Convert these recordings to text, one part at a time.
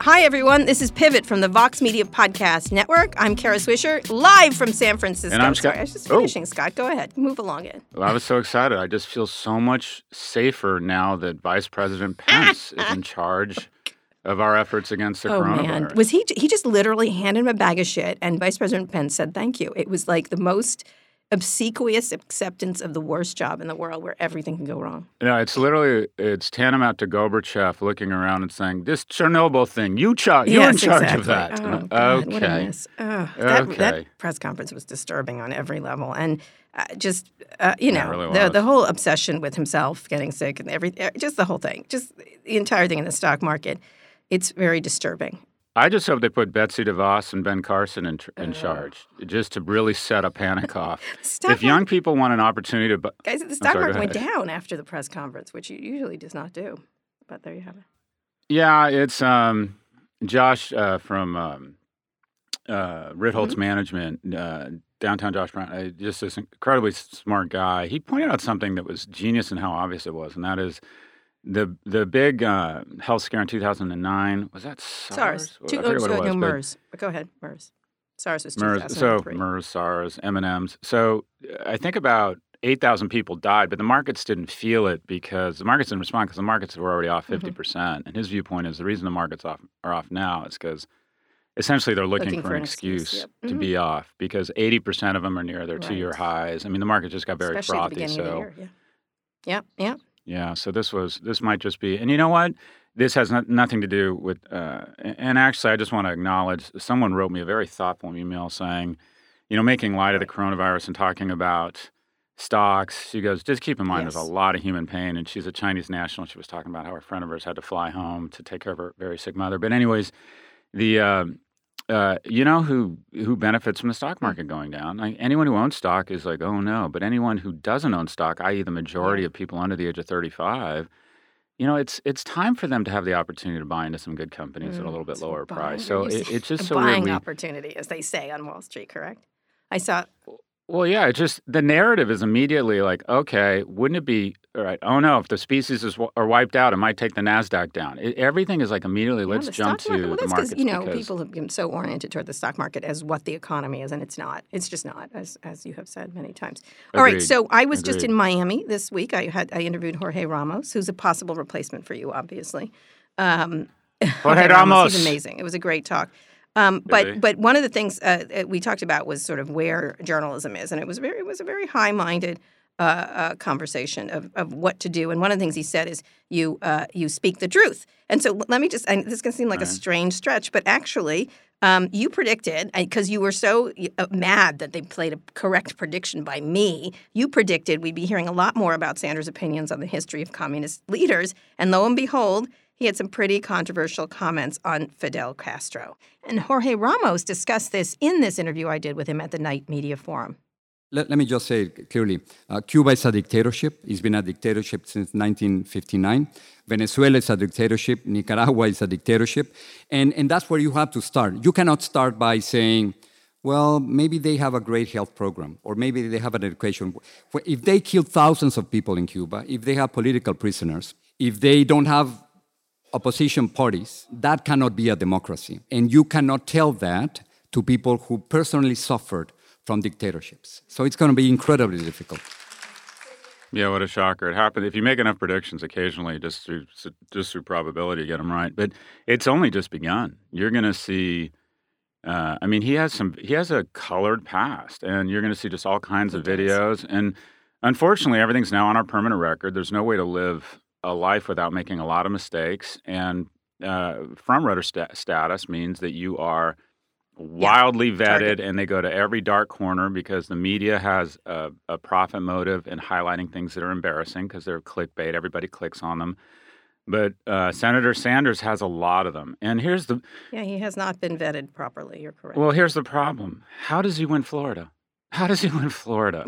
Hi, everyone. This is Pivot from the Vox Media Podcast Network. I'm Kara Swisher, live from San Francisco. And I'm Scott. Sorry, I was just finishing, Scott. Go ahead. Move along in. Well, I was so excited. I just feel so much safer now that Vice President Pence is in charge of our efforts against the coronavirus. Man. Was he just literally handed him a bag of shit, and Vice President Pence said thank you. It was like the most obsequious acceptance of the worst job in the world where everything can go wrong. No, it's tantamount to Gorbachev looking around and saying, this Chernobyl thing, you're in charge of that. Oh, God, okay. What a mess. That press conference was disturbing on every level. And the whole obsession with himself getting sick and everything, just the whole thing, just the entire thing in the stock market. It's very disturbing. I just hope they put Betsy DeVos and Ben Carson in charge, just to really set a panic off. If young people want an opportunity to... Guys, the stock market went down after the press conference, which it usually does not do. But there you have it. Yeah, it's Josh from Ritholtz Management, downtown Josh Brown, just this incredibly smart guy. He pointed out something that was genius and how obvious it was, and that is... The big health scare in 2009, was that SARS? MERS. But go ahead, MERS. SARS was 2003. So MERS, SARS, M&Ms. So I think about 8,000 people died, but the markets didn't feel it because the markets didn't respond because the markets were already off 50%. And his viewpoint is the reason the markets are off now is because essentially they're looking for an excuse to be off because 80% of them are near their two-year highs. I mean, the market just got very frothy. Especially at the beginning of the year, yeah. Yeah, so this might just be, and you know what? This has nothing to do with, and actually I just want to acknowledge, someone wrote me a very thoughtful email saying, making light of the coronavirus and talking about stocks. She goes, just keep in mind there's a lot of human pain, and she's a Chinese national. She was talking about how a friend of hers had to fly home to take care of her very sick mother. But anyways, the... you know who benefits from the stock market going down? Anyone who owns stock is like, oh, no. But anyone who doesn't own stock, i.e. the majority of people under the age of 35, it's time for them to have the opportunity to buy into some good companies at a little bit lower price. So it's just so weird. Buying opportunity, as they say on Wall Street, correct? I saw... Well, yeah, it's just the narrative is immediately like, okay, wouldn't it be, all right, oh no, if the species are wiped out, it might take the NASDAQ down. Everything is like immediately, let's jump to the market. Well, that's because, people have been so oriented toward the stock market as what the economy is, and it's not. It's just not, as you have said many times. All right, so I was just in Miami this week. I interviewed Jorge Ramos, who's a possible replacement for you, obviously. Jorge Ramos. He's amazing. It was a great talk. But one of the things we talked about was sort of where journalism is, and it was a very high-minded conversation of what to do. And one of the things he said is you speak the truth. And so let me just—and this can seem like a strange stretch, but actually— you predicted, because you were so mad that they played a correct prediction by me, you predicted we'd be hearing a lot more about Sanders' opinions on the history of communist leaders, and lo and behold— he had some pretty controversial comments on Fidel Castro. And Jorge Ramos discussed this in this interview I did with him at the Night Media Forum. Let me just say clearly, Cuba is a dictatorship. It's been a dictatorship since 1959. Venezuela is a dictatorship. Nicaragua is a dictatorship. And that's where you have to start. You cannot start by saying, well, maybe they have a great health program, or maybe they have an education. If they killed thousands of people in Cuba, if they have political prisoners, if they don't have opposition parties, that cannot be a democracy. And you cannot tell that to people who personally suffered from dictatorships. So it's going to be incredibly difficult. Yeah, what a shocker. It happened. If you make enough predictions occasionally, just through probability, you get them right. But it's only just begun. You're going to see... he has a colored past, and you're going to see just all kinds of videos. And unfortunately, everything's now on our permanent record. There's no way to live a life without making a lot of mistakes, and front-runner status means that you are wildly vetted, and they go to every dark corner because the media has a profit motive in highlighting things that are embarrassing because they're clickbait. Everybody clicks on them. But Senator Sanders has a lot of them. And here's the... Yeah, he has not been vetted properly. You're correct. Well, here's the problem. How does he win Florida? Well,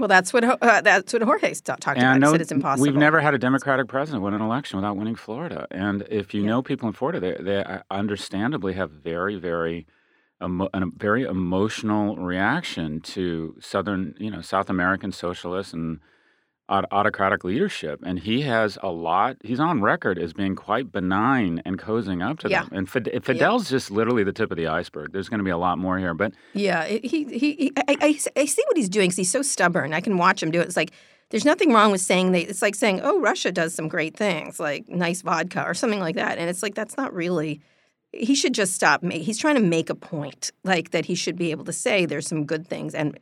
that's what Jorge's talked about. He said it's impossible. We've never had a Democratic president win an election without winning Florida. And if you know people in Florida, they understandably have a very emotional reaction to South American socialists and autocratic leadership. And he has a lot. He's on record as being quite benign and cozying up to them. And Fidel's just literally the tip of the iceberg. There's going to be a lot more here. But I see what he's doing because he's so stubborn. I can watch him do it. It's like, there's nothing wrong with saying that. It's like saying, oh, Russia does some great things, like nice vodka or something like that. And it's like, that's not really – he should just stop. He's trying to make a point, like that he should be able to say there's some good things and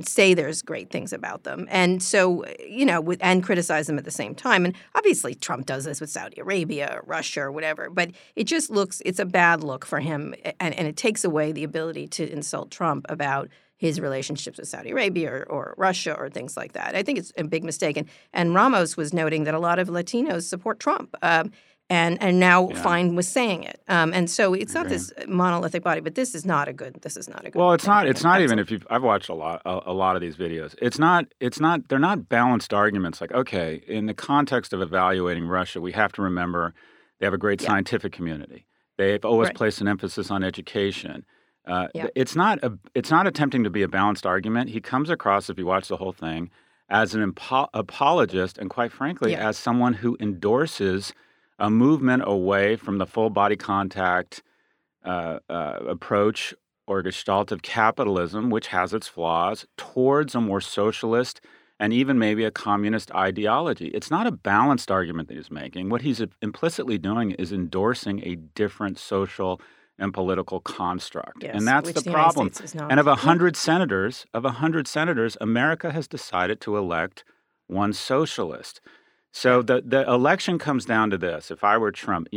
say there's great things about them. And so, you know, and criticize them at the same time. And obviously Trump does this with Saudi Arabia or Russia or whatever. But it just looks – it's a bad look for him, and it takes away the ability to insult Trump about – his relationships with Saudi Arabia or Russia or things like that. I think it's a big mistake. And Ramos was noting that a lot of Latinos support Trump and now Fine was saying it. And so it's not this monolithic body, but this is not a good. Well, it's not even if I've watched a lot of these videos. It's not they're not balanced arguments like, okay, in the context of evaluating Russia, we have to remember they have a great scientific community. They've always placed an emphasis on education. It's not attempting to be a balanced argument. He comes across, if you watch the whole thing, as an apologist and, quite frankly, as someone who endorses a movement away from the full-body contact approach or gestalt of capitalism, which has its flaws, towards a more socialist and even maybe a communist ideology. It's not a balanced argument that he's making. What he's implicitly doing is endorsing a different social and political construct. Yes, and that's the problem. And of 100 senators, America has decided to elect one socialist. So the election comes down to this. If I were Trump,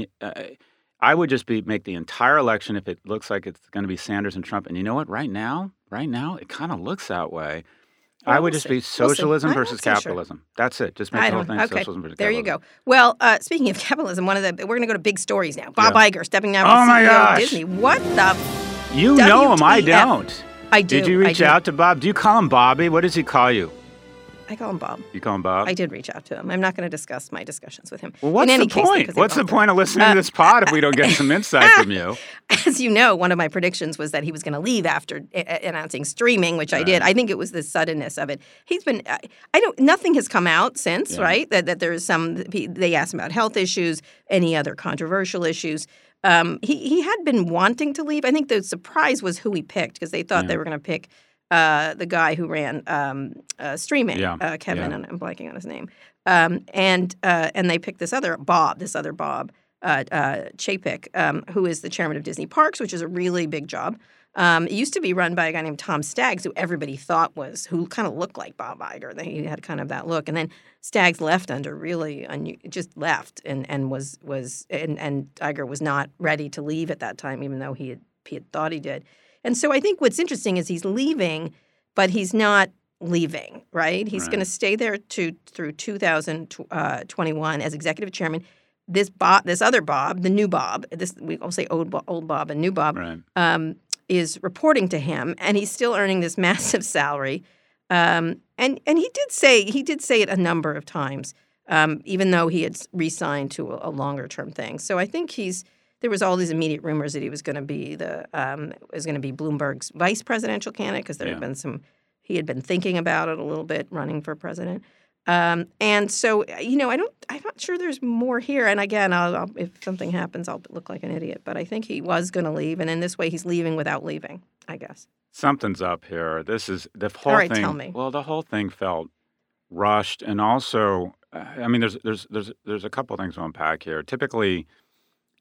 I would just make the entire election if it looks like it's going to be Sanders and Trump. And you know what? Right now, it kind of looks that way. I would just be socialism versus capitalism. Sure. That's it. Just make the whole thing socialism versus capitalism. There you go. Well, speaking of capitalism, we're going to go to big stories now. Bob Iger stepping down from CEO of Disney. What the? You WTF? Know him. I don't. I do. Did you reach out to Bob? Do you call him Bobby? What does he call you? I call him Bob. You call him Bob? I did reach out to him. I'm not going to discuss my discussions with him. Well, what's the point? What's the point of listening to this pod if we don't get some insight from you? As you know, one of my predictions was that he was going to leave after announcing streaming, which I did. I think it was the suddenness of it. He's been nothing has come out since, right? That there is they asked him about health issues, any other controversial issues. He had been wanting to leave. I think the surprise was who he picked because they thought they were going to pick the guy who ran streaming, Kevin, and I'm blanking on his name, and they picked this other Bob Chapek, who is the chairman of Disney Parks, which is a really big job. It used to be run by a guy named Tom Staggs, who everybody thought who kind of looked like Bob Iger. He had kind of that look, and then Staggs left and Iger was not ready to leave at that time, even though he had thought he did. And so I think what's interesting is he's leaving, but he's not leaving, right? He's going to stay there through 2021 as executive chairman. This other Bob, the new Bob, we all say old Bob and new Bob, is reporting to him, and he's still earning this massive salary. And he did say it a number of times, even though he had re-signed to a longer term thing. So I think there was all these immediate rumors that he was going to be Bloomberg's vice presidential candidate because there had been he had been thinking about it a little bit, running for president. And so, you know, I'm not sure there's more here. And again, I'll, if something happens, I'll look like an idiot. But I think he was going to leave, and in this way, he's leaving without leaving, I guess. Something's up here. This is the whole thing. All right, tell me. Well, the whole thing felt rushed, and also, I mean, there's a couple things to unpack here. Typically,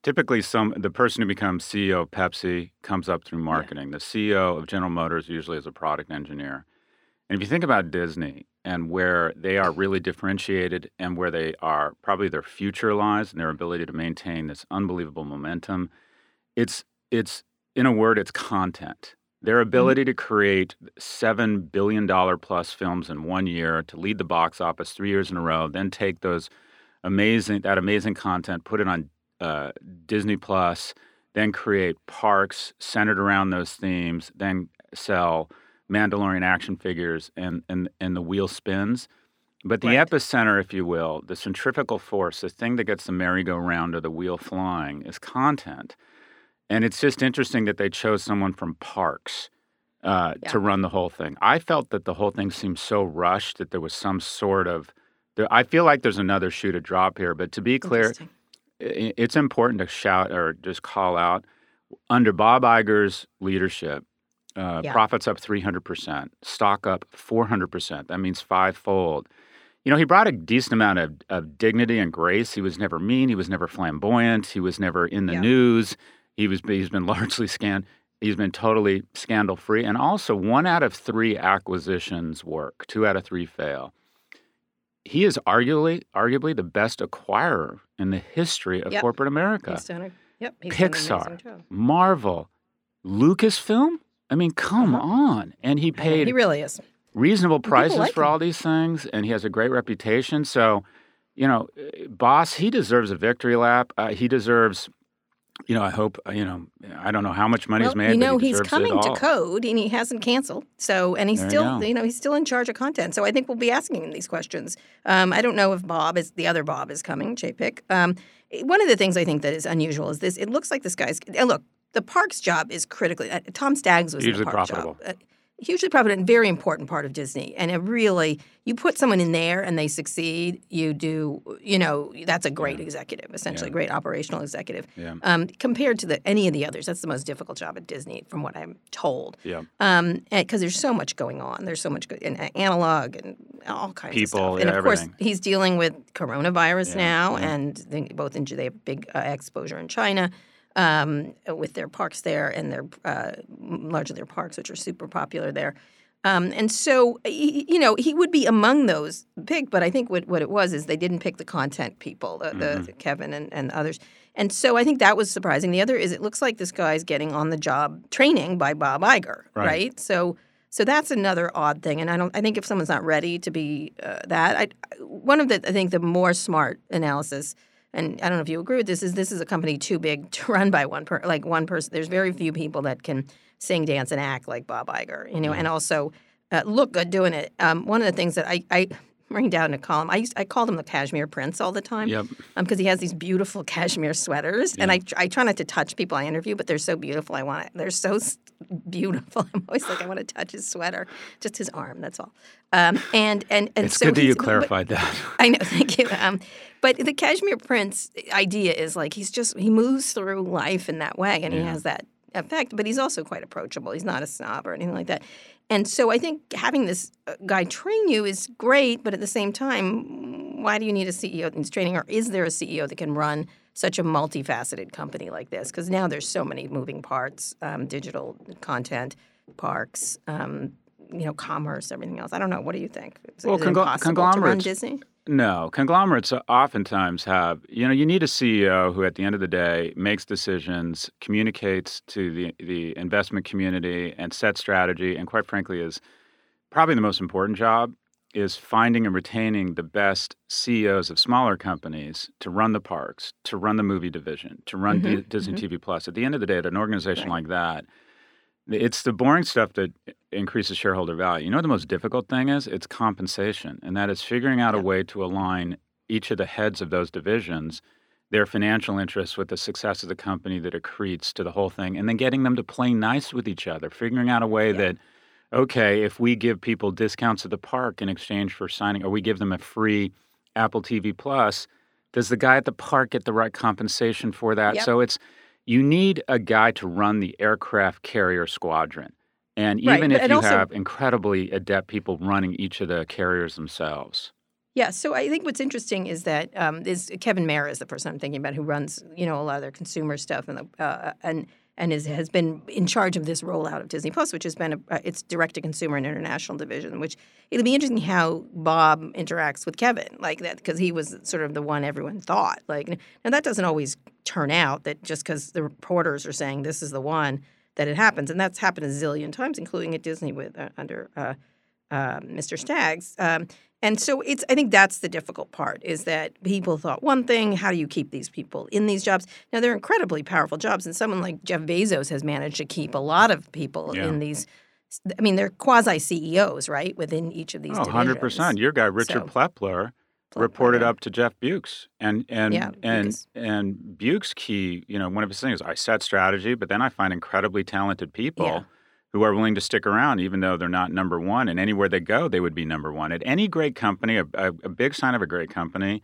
the person who becomes CEO of Pepsi comes up through marketing. Yeah. The CEO of General Motors usually is a product engineer. And if you think about Disney and where they are really differentiated and where they are probably their future lies and their ability to maintain this unbelievable momentum, it's in a word, it's content. Their ability to create $7 billion plus films in 1 year, to lead the box office 3 years in a row, then take that amazing content, put it on Disney Plus, then create parks centered around those themes, then sell Mandalorian action figures, and the wheel spins. But the epicenter, if you will, the centrifugal force, the thing that gets the merry-go-round or the wheel flying is content. And it's just interesting that they chose someone from parks to run the whole thing. I felt that the whole thing seemed so rushed that there was some sort of, I feel like there's another shoe to drop here, but to be clear, it's important to shout or just call out, under Bob Iger's leadership, profits up 300%, stock up 400%. That means fivefold. You know, he brought a decent amount of dignity and grace. He was never mean. He was never flamboyant. He was never in the news. He's been largely He's been totally scandal-free. And also, 1 out of 3 acquisitions work. 2 out of 3 fail. He is arguably the best acquirer in the history of corporate America. He's done it. Yep, he's Pixar, Marvel, Lucasfilm. I mean, come on. And he paid he really is. Reasonable prices for all these things, and he has a great reputation. So, you know, boss, he deserves a victory lap. He deserves, you know, I hope, you know, I don't know how much money he's made, but he deserves it all. He's coming to Code, and he hasn't canceled. So, and he's still, you know, he's still in charge of content. So I think we'll be asking him these questions. I don't know if the other Bob is coming, JPIC. One of the things I think that is unusual is this. It looks like this guy's – and look, the parks job is critically – Tom Staggs was hugely profitable. Hugely profitable and very important part of Disney. And it really – you put someone in there and they succeed, you do – you know, that's a great executive, essentially a great operational executive. Yeah. Compared to any of the others, that's the most difficult job at Disney from what I'm told. Yeah. Because there's so much going on. There's so much and analog and all kinds of stuff. And, of course, he's dealing with coronavirus now and both in – they have big exposure in China. With their parks there and their largely their parks, which are super popular there. And so, you know, he would be among those picked, but I think what it was is they didn't pick the content people, the Kevin and others. And so I think that was surprising. The other is it looks like this guy's getting on-the-job training by Bob Iger, right? So that's another odd thing, and I think if someone's not ready to be I think the more smart analysis – and I don't know if you agree with this is a company too big to run by one person. There's very few people that can sing, dance, and act like Bob Iger, you know, and also look good doing it. One of the things that I bring down in a column, I called him the Cashmere Prince all the time because he has these beautiful cashmere sweaters, and I try not to touch people I interview, but they're so beautiful. They're so beautiful. I'm always like, I want to touch his sweater, just his arm, that's all. And it's so good that you clarified that. I know, thank you. But the Cashmere Prince idea is like he moves through life in that way, and he has that effect. But he's also quite approachable. He's not a snob or anything like that. And so I think having this guy train you is great, but at the same time, why do you need a CEO that's training? Or is there a CEO that can run such a multifaceted company like this? Because now there's so many moving parts: digital content, parks, commerce, everything else. I don't know. What do you think? Is it impossible to run Disney? No. Conglomerates oftentimes have, you need a CEO who at the end of the day makes decisions, communicates to the investment community and sets strategy, and quite frankly is probably the most important job is finding and retaining the best CEOs of smaller companies to run the parks, to run the movie division, to run Disney TV Plus. At the end of the day, at an organization like that, it's the boring stuff that increases shareholder value. You know what the most difficult thing is? It's compensation, and that is figuring out a way to align each of the heads of those divisions, their financial interests with the success of the company that accretes to the whole thing, and then getting them to play nice with each other, figuring out a way that, okay, if we give people discounts at the park in exchange for signing, or we give them a free Apple TV Plus, does the guy at the park get the right compensation for that? Yep. So it's... You need a guy to run the aircraft carrier squadron. And even if you have incredibly adept people running each of the carriers themselves. Yeah. So I think what's interesting is that Kevin Mayer is the person I'm thinking about who runs, a lot of their consumer stuff and has been in charge of this rollout of Disney Plus, which has been its direct-to-consumer and international division, which it'll be interesting how Bob interacts with Kevin like that because he was sort of the one everyone thought. Now, that doesn't always turn out that just because the reporters are saying this is the one that it happens. And that's happened a zillion times, including at Disney under Mr. Staggs. And so I think that's the difficult part is that people thought one thing, how do you keep these people in these jobs? Now, they're incredibly powerful jobs, and someone like Jeff Bezos has managed to keep a lot of people in these – I mean, they're quasi-CEOs, right, within each of these divisions. 100%. Your guy, Richard Plepler, reported up to Jeff Bewkes. And Bewkes' key – one of his things is I set strategy, but then I find incredibly talented people who are willing to stick around, even though they're not number one. And anywhere they go, they would be number one. At any great company, a big sign of a great company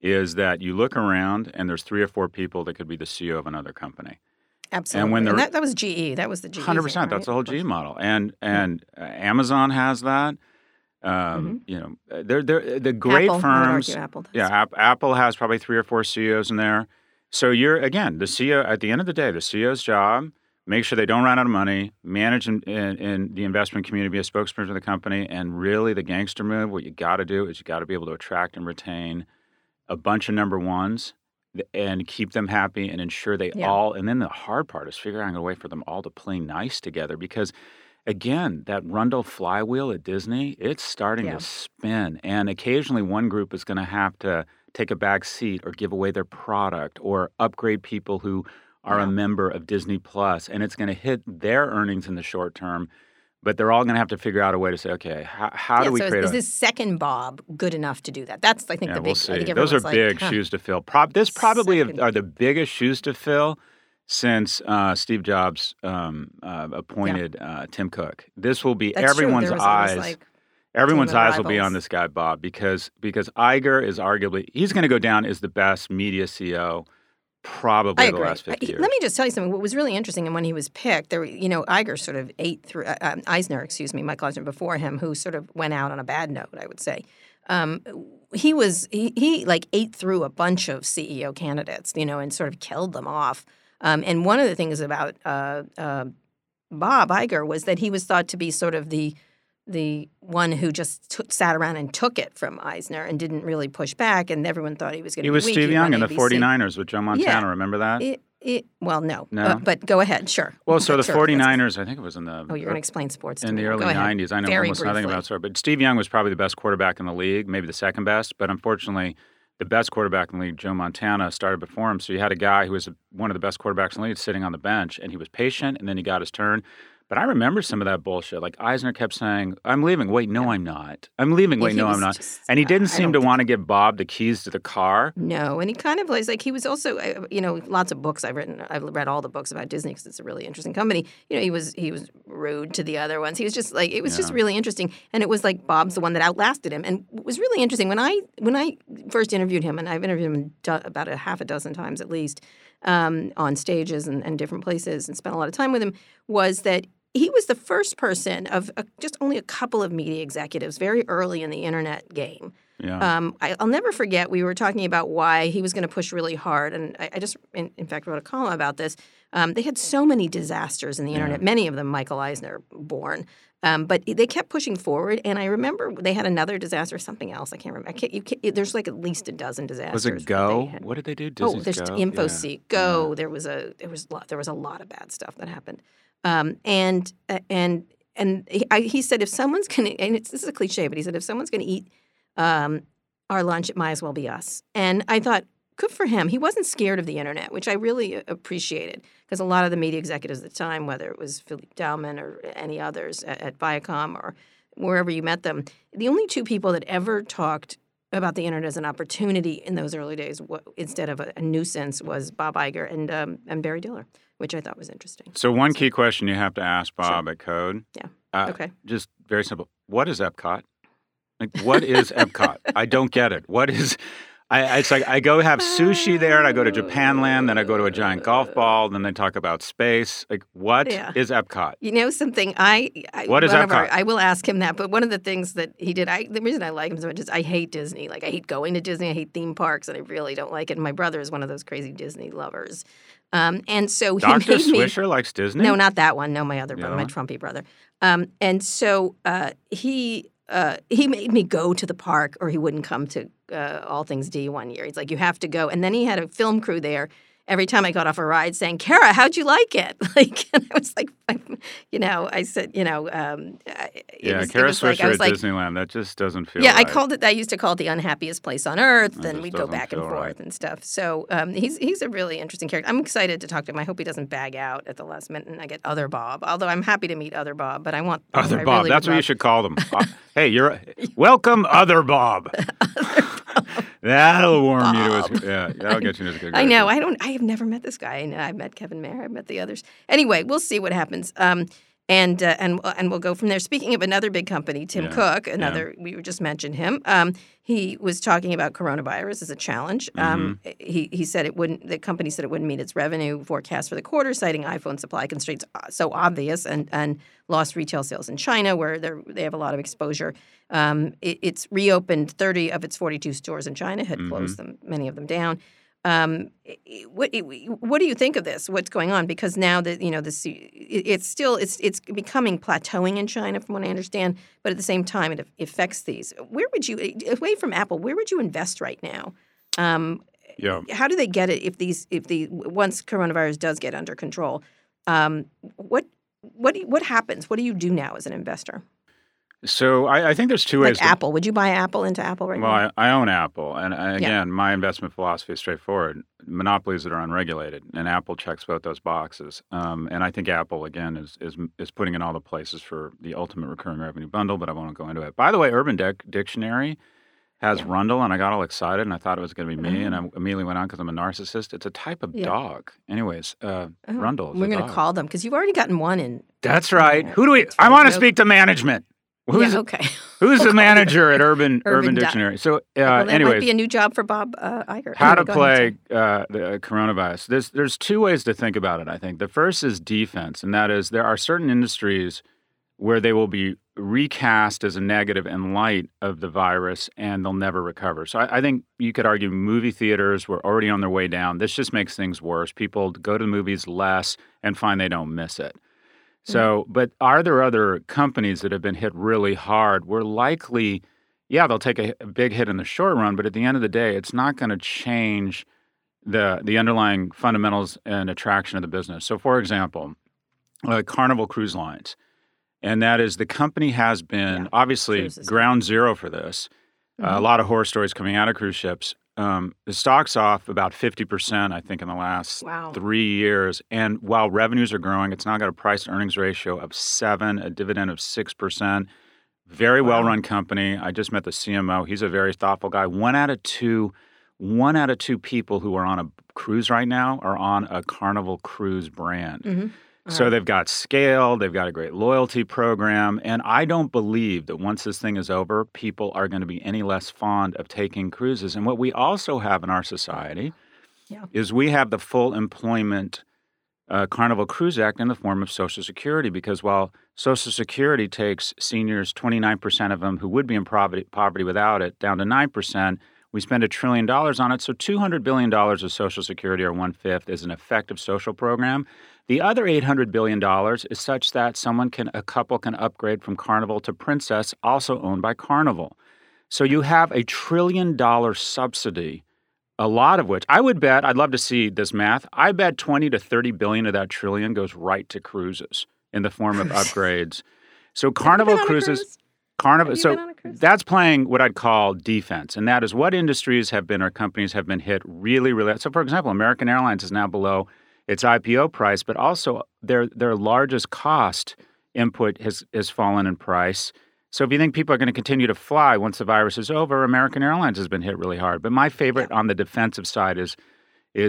is that you look around and there's 3 or 4 people that could be the CEO of another company. Absolutely. And, that was GE. That was the GE 100%. Thing, right? That's the whole GE model. And Amazon has that. You know, they're the great Apple, firms. I would argue Apple does. Yeah, Apple has probably 3 or 4 CEOs in there. So you're, again, the CEO, at the end of the day, the CEO's job, make sure they don't run out of money, manage in the investment community, be a spokesperson for the company, and really the gangster move, what you got to do is you got to be able to attract and retain a bunch of number ones and keep them happy and ensure they all, and then the hard part is figuring out a way for them all to play nice together because, again, that Rundle flywheel at Disney, it's starting to spin. And occasionally one group is going to have to take a back seat or give away their product or upgrade people who are a member of Disney Plus. And it's going to hit their earnings in the short term. But they're all going to have to figure out a way to say, okay, how do we create is this second Bob good enough to do that? That's, I think, the big... I think those are big shoes to fill. This probably are the biggest shoes to fill since Steve Jobs appointed Tim Cook. This will be everyone's eyes. Everyone's eyes will be on this guy, Bob, because Iger is arguably... He's going to go down as the best media CEO probably the last 50 years. Let me just tell you something. What was really interesting, and when he was picked, there, you know, Iger sort of ate through Michael Eisner before him, who sort of went out on a bad note, I would say. He like ate through a bunch of CEO candidates, you know, and sort of killed them off. And one of the things about Bob Iger was that he was thought to be sort of the one who just sat around and took it from Eisner and didn't really push back, and everyone thought he was going to be weak. He was Steve Young in the 49ers with Joe Montana. Yeah. Remember that? No. But go ahead. Sure. Well, so the 49ers, I think it was in the... Oh, you're going to explain sports to me. In the early 90s. I know almost nothing about sports. But Steve Young was probably the best quarterback in the league, maybe the second best. But unfortunately, the best quarterback in the league, Joe Montana, started before him. So you had a guy who was one of the best quarterbacks in the league sitting on the bench, and he was patient, and then he got his turn. But I remember some of that bullshit. Like Eisner kept saying, I'm leaving. Wait, no, I'm not. I'm leaving. Wait, no, I'm not. And he didn't seem to want to give Bob the keys to the car. No. And he kind of was like, he was also, you know, lots of books I've written. I've read all the books about Disney because it's a really interesting company. You know, he was rude to the other ones. He was just like, it was just really interesting. And it was like Bob's the one that outlasted him. And it was really interesting. When I first interviewed him, and I've interviewed him about a half a dozen times at least, on stages and different places and spent a lot of time with him, was that he was the first person of just only a couple of media executives very early in the internet game. Yeah. I'll never forget, we were talking about why he was going to push really hard, and I just, in fact, wrote a column about this. They had so many disasters in the internet, many of them Michael Eisner born. But they kept pushing forward, and I remember they had another disaster, something else. I can't remember. There's like at least a dozen disasters. Was it Go? What did they do? Disney's there's Go? InfoSeek. Yeah. Go. Yeah. There was a lot of bad stuff that happened, and he said if someone's gonna, and this is a cliche, but he said if someone's gonna eat our lunch, it might as well be us. And I thought, good for him. He wasn't scared of the internet, which I really appreciated because a lot of the media executives at the time, whether it was Philippe Dauman or any others at Viacom or wherever you met them, the only two people that ever talked about the internet as an opportunity in those early days instead of a nuisance was Bob Iger and Barry Diller, which I thought was interesting. So one key question you have to ask Bob at Code. Yeah. Okay. Just very simple. What is Epcot? Like, what is Epcot? I don't get it. What is... it's like I go have sushi there, and I go to Japan Land, then I go to a giant golf ball, then they talk about space. Like, what is Epcot? You know something? What is Epcot? I will ask him that, but one of the things that he did, the reason I like him so much is I hate Disney. Like, I hate going to Disney. I hate theme parks, and I really don't like it. And my brother is one of those crazy Disney lovers. And so he Dr. Swisher likes Disney? No, not that one. No, my other brother, my Trumpy brother. And so he made me go to the park, or he wouldn't come to All Things D one year. He's like, you have to go. And then he had a film crew there every time I got off a ride saying, Kara, how'd you like it? Like, and I was like, you know, I said, you know. Kara Swisher at Disneyland, that just doesn't feel right. Yeah, I used to call it the unhappiest place on earth, and we'd go back and forth and stuff. So he's a really interesting character. I'm excited to talk to him. I hope he doesn't bag out at the last minute and I get other Bob, although I'm happy to meet other Bob, but I want other Bob. Really, that's what you should call them. Hey, you're welcome other Bob. Other Bob. That'll warm you to his. Yeah, that'll get you to his good graces. I know. I have never met this guy. I've met Kevin Mayer. I've met the others. Anyway, we'll see what happens. And we'll go from there. Speaking of another big company, Tim Cook, we just mentioned him. He was talking about coronavirus as a challenge. He said it wouldn't. The company said it wouldn't meet its revenue forecast for the quarter, citing iPhone supply constraints so obvious and lost retail sales in China, where they have a lot of exposure. It's reopened 30 of its 42 stores in China, had closed them, many of them down. What do you think of this? What's going on? Because now that it's becoming plateauing in China, from what I understand. But at the same time, it affects these. Where would you, away from Apple, where would you invest right now? How do they get it once coronavirus does get under control? What happens? What do you do now as an investor? So I think there's two ways. Like Apple. Would you buy Apple into Apple right now? Well, I own Apple. And my investment philosophy is straightforward. Monopolies that are unregulated. And Apple checks both those boxes. And I think Apple, again, is putting in all the places for the ultimate recurring revenue bundle, but I won't go into it. By the way, Urban Dictionary has Rundle, and I got all excited, and I thought it was going to be me, and I immediately went on because I'm a narcissist. It's a type of dog. Anyways, Rundle is a dog. We're going to call them because you've already gotten one in. That's right. I want to speak to management. Who's the manager at Urban Dictionary? So, anyways, might be a new job for Bob Iger. How to play the coronavirus? There's two ways to think about it. I think the first is defense, and that is there are certain industries where they will be recast as a negative in light of the virus, and they'll never recover. So, I think you could argue movie theaters were already on their way down. This just makes things worse. People go to the movies less and find they don't miss it. So, but are there other companies that have been hit really hard? We're likely, they'll take a big hit in the short run, but at the end of the day, it's not going to change the underlying fundamentals and attraction of the business. So, for example, Carnival Cruise Lines, and that is the company has been obviously ground zero for this. A lot of horror stories coming out of cruise ships. The stock's off about 50%, I think, in the last 3 years. And while revenues are growing, it's now got a price-to-earnings ratio of 7, a dividend of 6%. Very well-run company. I just met the CMO. He's a very thoughtful guy. One out of two people who are on a cruise right now are on a Carnival Cruise brand. So they've got scale, they've got a great loyalty program, and I don't believe that once this thing is over, people are going to be any less fond of taking cruises. And what we also have in our society is we have the Full Employment Carnival Cruise Act in the form of Social Security, because while Social Security takes seniors, 29% of them who would be in poverty without it, down to 9%, we spend $1 trillion on it, so $200 billion of Social Security, or 1/5, is an effective social program. The other $800 billion is such that a couple can upgrade from Carnival to Princess, also owned by Carnival. So you have $1 trillion subsidy, a lot of which I'd love to see this math. I bet 20 to 30 billion of that trillion goes right to cruises in the form of upgrades. So Carnival Cruises. So that's playing what I'd call defense, and that is what industries have been or companies have been hit really, really. So, for example, American Airlines is now below its IPO price, but also their largest cost input has fallen in price. So if you think people are going to continue to fly once the virus is over, American Airlines has been hit really hard. But my favorite on the defensive side is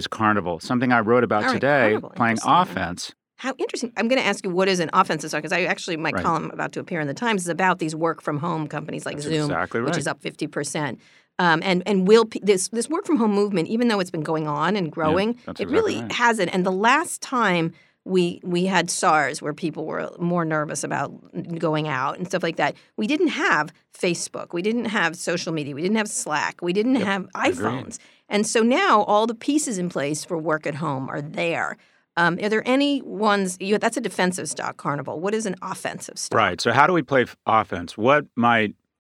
Carnival, something I wrote about today, Carnival, playing offense. How interesting. I'm going to ask you what is an offensive stock, because my column about to appear in The Times is about these work-from-home companies like Zoom, which is up 50%. And will this work-from-home movement, even though it's been going on and growing, it really hasn't. And the last time we had SARS, where people were more nervous about going out and stuff like that, we didn't have Facebook. We didn't have social media. We didn't have Slack. We didn't have iPhones. And so now all the pieces in place for work at home are there. Are there any ones that's a defensive stock, Carnival? What is an offensive stock? Right. So how do we play offense?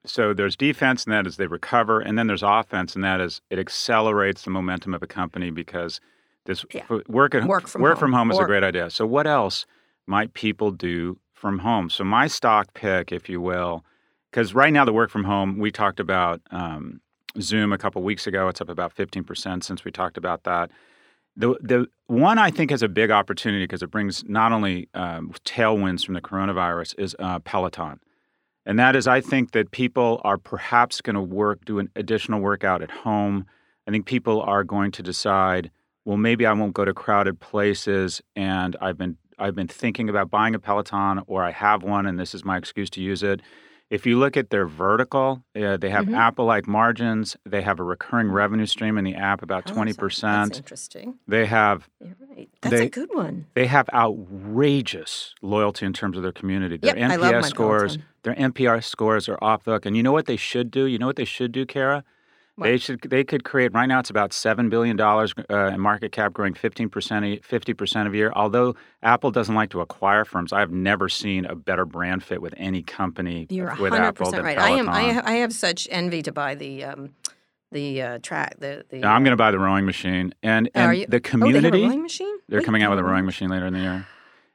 So there's defense, and that is they recover, and then there's offense, and that is it accelerates the momentum of a company because this work from home is a great idea. So what else might people do from home? So my stock pick, if you will, because right now the work from home, we talked about Zoom a couple weeks ago. It's up about 15% since we talked about that. The one I think has a big opportunity because it brings not only tailwinds from the coronavirus is Peloton. And that is, I think that people are perhaps going to do an additional workout at home. I think people are going to decide, well, maybe I won't go to crowded places, and I've been I've been thinking about buying a Peloton, or I have one and this is my excuse to use it. If you look at their vertical, they have Apple-like margins. They have a recurring revenue stream in the app, about 20%. That's interesting. They have... You're right. That's a good one. They have outrageous loyalty in terms of their community. Their NPS I love my scores, Peloton. Their NPS scores are off the hook. And you know what they should do? You know what they should do, Kara? What? They could create, right now it's about $7 billion in market cap, growing 50% a year. Although Apple doesn't like to acquire firms, I've never seen a better brand fit with any company with Apple than Peloton. You're 100% right. I have such envy to buy the track. I'm going to buy the rowing machine. And the community. Oh, they have a rowing machine? They're coming out with a rowing machine later in the year.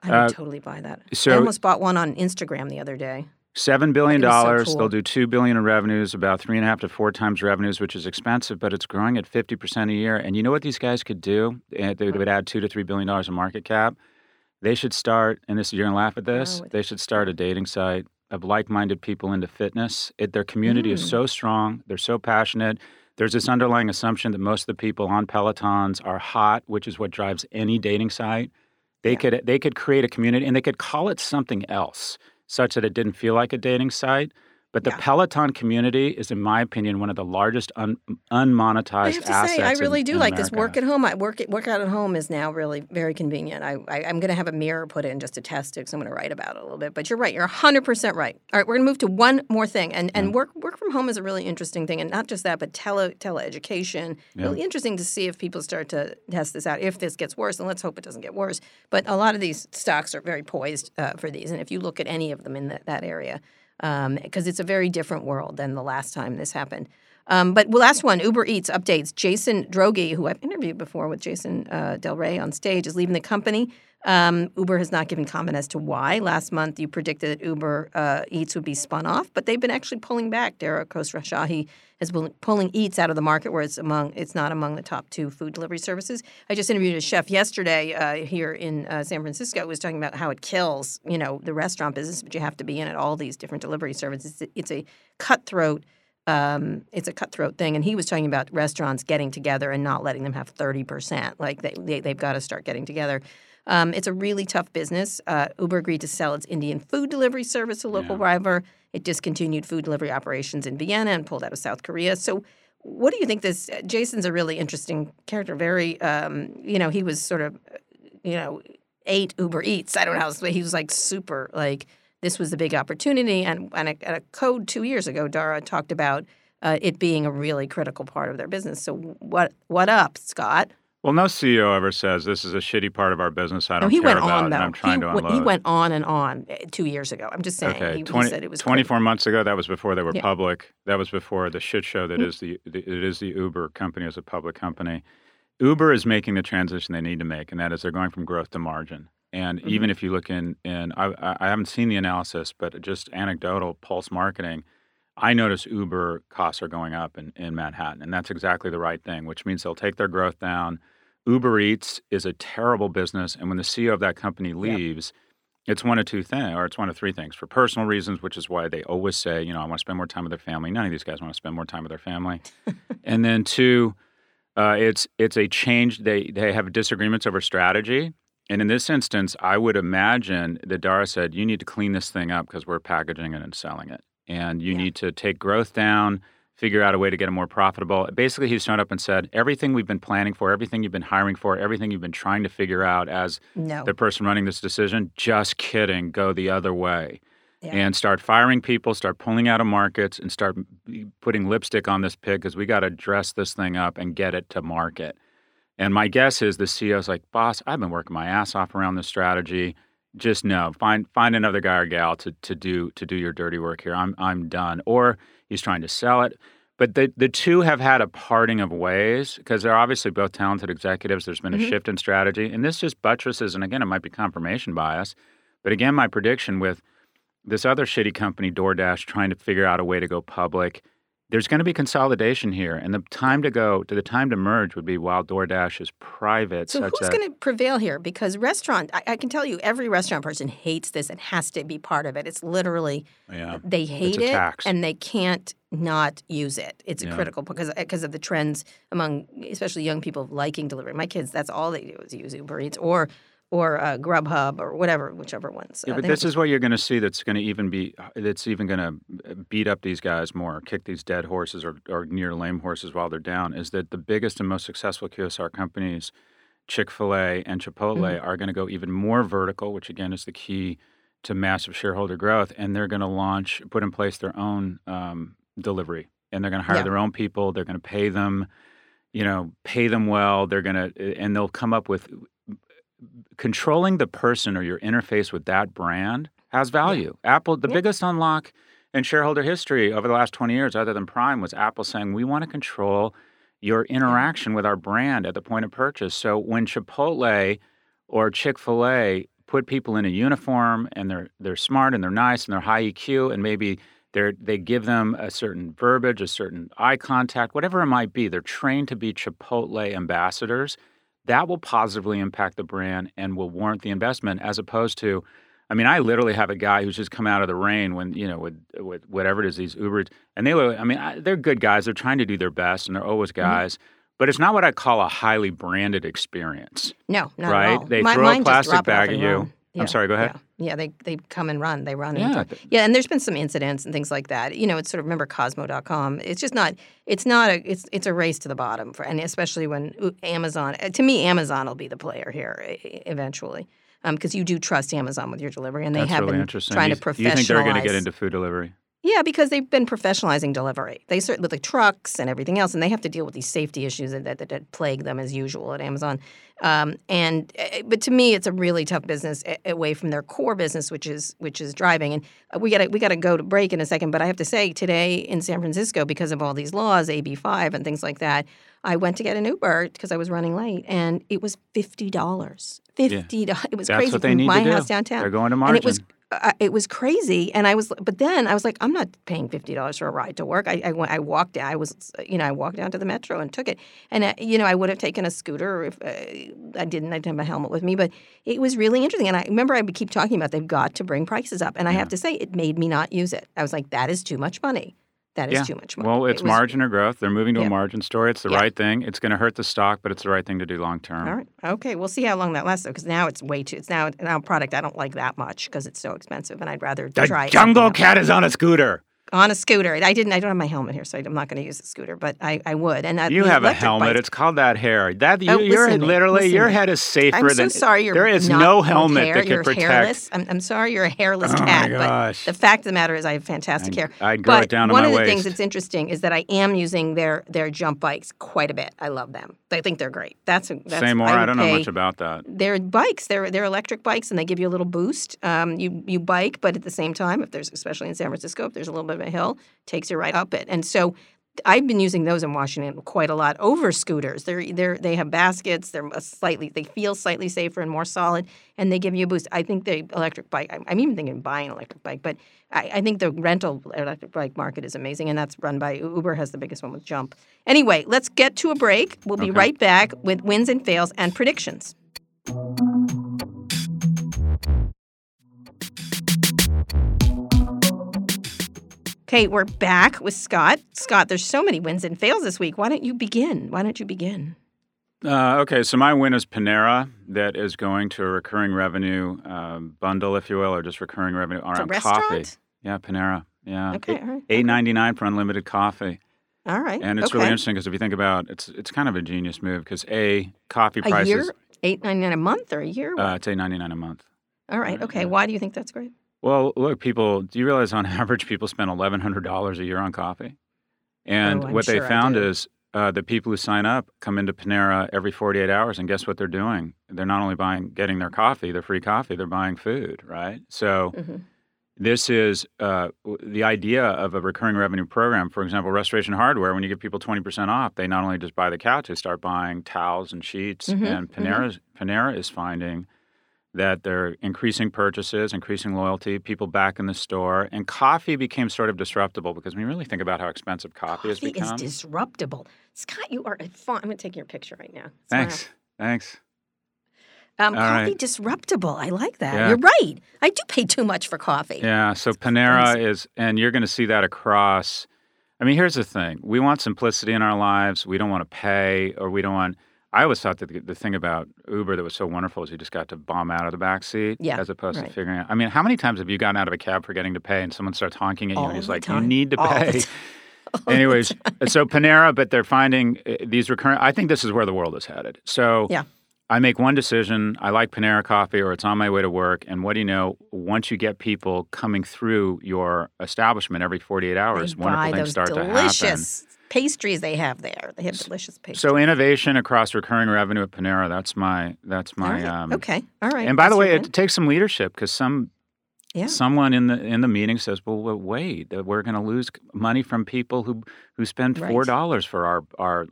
I would totally buy that. So, I almost bought one on Instagram the other day. $7 billion. So cool. They'll do $2 billion in revenues, about 3.5 to 4 times revenues, which is expensive, but it's growing at 50% a year. And you know what these guys could do? They would add $2 to $3 billion in market cap. They should start, and this, you're going to laugh at this, they should start a dating site of like-minded people into fitness. Their community is so strong. They're so passionate. There's this underlying assumption that most of the people on Pelotons are hot, which is what drives any dating site. They could create a community, and they could call it something else, such that it didn't feel like a dating site. But the Peloton community is, in my opinion, one of the largest unmonetized assets. I have to say, I really do like America. This work at home. Workout at home is now really very convenient. I'm going to have a mirror put in just to test it because I'm going to write about it a little bit. But you're right. You're 100% right. All right, we're going to move to one more thing. And work from home is a really interesting thing. And not just that, but teleeducation. Yeah. Really interesting to see if people start to test this out. If this gets worse, and let's hope it doesn't get worse. But a lot of these stocks are very poised for these. And if you look at any of them in that area, because it's a very different world than the last time this happened. But last one, Uber Eats updates. Jason Droege, who I've interviewed before with Jason Del Rey on stage, is leaving the company. Uber has not given comment as to why. Last month, you predicted that Uber Eats would be spun off, but they've been actually pulling back. Dara Khosrowshahi is pulling Eats out of the market where it's not among the top two food delivery services. I just interviewed a chef yesterday here in San Francisco who was talking about how it kills, the restaurant business, but you have to be in at all these different delivery services. It's a cutthroat thing, and he was talking about restaurants getting together and not letting them have 30%. Like they've got to start getting together. It's a really tough business. Uber agreed to sell its Indian food delivery service to local rival. It discontinued food delivery operations in Vienna and pulled out of South Korea. So, what do you think? Jason's a really interesting character. Very, he was sort of, ate Uber Eats. I don't know how, he was like super like. This was the big opportunity, and at a Code 2 years ago, Dara talked about it being a really critical part of their business. So what up, Scott? Well, no CEO ever says this is a shitty part of our business. I don't care about it, and I'm trying to unload it. He went on and on 2 years ago. I'm just saying. Okay, he said it was 24 months ago. That was before they were public. That was before the shit show that is the Uber company as a public company. Uber is making the transition they need to make, and that is they're going from growth to margin. And even if you look I haven't seen the analysis, but just anecdotal pulse marketing, I notice Uber costs are going up in Manhattan. And that's exactly the right thing, which means they'll take their growth down. Uber Eats is a terrible business. And when the CEO of that company leaves, it's one of two things, or it's one of three things. For personal reasons, which is why they always say, I want to spend more time with their family. None of these guys want to spend more time with their family. And then two, it's a change. They have disagreements over strategy. And in this instance, I would imagine that Dara said, you need to clean this thing up because we're packaging it and selling it. And you need to take growth down, figure out a way to get it more profitable. Basically, he's shown up and said, everything we've been planning for, everything you've been hiring for, everything you've been trying to figure out as the person running this decision, just kidding, go the other way. Yeah. And start firing people, start pulling out of markets, and start putting lipstick on this pig because we got to dress this thing up and get it to market. And my guess is the CEO's like, boss, I've been working my ass off around this strategy. Just no, find another guy or gal to do your dirty work here. I'm done. Or he's trying to sell it. But the two have had a parting of ways because they're obviously both talented executives. There's been a shift in strategy. And this just buttresses, and again, it might be confirmation bias. But again, my prediction with this other shitty company, DoorDash, trying to figure out a way to go public. There's going to be consolidation here, and the time to merge would be while DoorDash is private. So who's going to prevail here? Because I can tell you, every restaurant person hates this and has to be part of it. It's literally they hate it, and they can't not use it. It's a critical because of the trends among especially young people liking delivery. My kids, that's all they do is use Uber Eats or or Grubhub or whatever, whichever ones. Yeah, but this is what you're going to see that's going to even be – that's even going to beat up these guys more, kick these dead horses or near lame horses while they're down, is that the biggest and most successful QSR companies, Chick-fil-A and Chipotle, mm-hmm. are going to go even more vertical, which again is the key to massive shareholder growth, and they're going to launch – put in place their own delivery, and they're going to hire their own people. They're going to pay them, you know, pay them well. They're going to – and they'll come up with – controlling the person or your interface with that brand has value. Yeah. Apple, the biggest unlock in shareholder history over the last 20 years, other than Prime, was Apple saying, we want to control your interaction with our brand at the point of purchase. So when Chipotle or Chick-fil-A put people in a uniform and they're smart and they're nice and they're high EQ and maybe they give them a certain verbiage, a certain eye contact, whatever it might be, they're trained to be Chipotle ambassadors. That will positively impact the brand and will warrant the investment, as opposed to, I mean, I literally have a guy who's just come out of the rain when, you know, with whatever it is, these Ubers, and they literally, I mean, they're good guys. They're trying to do their best, and they're always guys. Mm-hmm. But it's not what I call a highly branded experience. No, not right? at all. They throw a plastic bag at you. Yeah. I'm sorry, go ahead. Yeah, they come and run. They run. Yeah. Yeah, and there's been some incidents and things like that. You know, it's sort of, remember Cosmo.com. It's just not – it's not a – it's a race to the bottom, for, and especially when Amazon – to me, Amazon will be the player here eventually, because you do trust Amazon with your delivery, and they have been trying to professionalize. Do you think they're going to get into food delivery? Yeah, because they've been professionalizing delivery. They certainly, with the trucks and everything else, and they have to deal with these safety issues that plague them as usual at Amazon. But to me, it's a really tough business away from their core business, which is driving. And we gotta go to break in a second. But I have to say, today in San Francisco, because of all these laws, AB5 and things like that, I went to get an Uber because I was running late, and it was $50. $50. Yeah. It was crazy. That's what they need to do. House downtown. They're going to margin. And it was crazy, and I was like, I'm not paying $50 for a ride to work. I walked. I walked down to the metro and took it, and I would have taken a scooter if I didn't. I didn't have a helmet with me, but it was really interesting. And I remember I keep talking about they've got to bring prices up, and I have to say it made me not use it. I was like, that is too much money. That is too much money. Well, it's margin or growth. They're moving to a margin story. It's the right thing. It's going to hurt the stock, but it's the right thing to do long term. All right. Okay. We'll see how long that lasts, though, because now it's way too. It's now a product I don't like that much because it's so expensive, and I'd rather try. The jungle cat is on a scooter. On a scooter. I don't have my helmet here, so I'm not going to use the scooter, but I would. And you have a helmet. Bike. It's called that hair. Your head is safer than. I'm so sorry. There is no helmet that can protect. Hairless. I'm sorry. You're a hairless cat. My gosh. But the fact of the matter is, I have fantastic hair. I'd grow it down to my waist. One of the things that's interesting is that I am using their jump bikes quite a bit. I love them. I think they're great. I don't know much about that. They're bikes. They're electric bikes, and they give you a little boost. You bike, but at the same time, if there's especially in San Francisco, if there's a little bit of a hill, takes you right up it. And so I've been using those in Washington quite a lot over scooters. They have baskets. They feel slightly safer and more solid, and they give you a boost. I think the electric bike, I'm even thinking of buying an electric bike, but I think the rental electric bike market is amazing, and that's run by Uber, has the biggest one with Jump. Anyway, let's get to a break. We'll be right back with wins and fails and predictions. Okay, we're back with Scott. Scott, there's so many wins and fails this week. Why don't you begin? Okay, so my win is Panera. That is going to a recurring revenue bundle, if you will, or just recurring revenue around coffee. Yeah, Panera. Yeah. Okay, all right. $8.99 for unlimited coffee. All right. And it's really interesting because if you think about it, it's kind of a genius move because coffee prices. A year? $8.99 a month or a year? It's $8.99 a month. All right. Okay. Yeah. Why do you think that's great? Well, look, people, do you realize on average people spend $1,100 a year on coffee? And what they found is the people who sign up come into Panera every 48 hours, and guess what they're doing? They're not only getting their coffee, their free coffee, they're buying food, right? So this is the idea of a recurring revenue program. For example, Restoration Hardware, when you give people 20% off, they not only just buy the couch, they start buying towels and sheets. Mm-hmm. And Panera is finding that they're increasing purchases, increasing loyalty, people back in the store. And coffee became sort of disruptable because when you really think about how expensive coffee has become. Coffee is disruptable. Scott, you are – I'm going to take your picture right now. Thanks. Coffee right. Disruptable. I like that. Yeah. You're right. I do pay too much for coffee. Yeah, so Panera is – and you're going to see that across – I mean, here's the thing. We want simplicity in our lives. We don't want to pay, or we don't want – I always thought that the thing about Uber that was so wonderful is you just got to bomb out of the backseat as opposed to figuring out. I mean, how many times have you gotten out of a cab forgetting to pay and someone starts honking at you and he's like, you need to pay. Anyways, so Panera, but they're finding these recurrent – I think this is where the world is headed. So I make one decision. I like Panera coffee or it's on my way to work. And what do you know? Once you get people coming through your establishment every 48 hours, wonderful things start to happen. Pastries they have there. They have delicious pastries. So innovation across recurring revenue at Panera, that's my all right. All right. And by the way, it takes some leadership because someone in the meeting says, well wait, we're going to lose money from people who spend $4 for our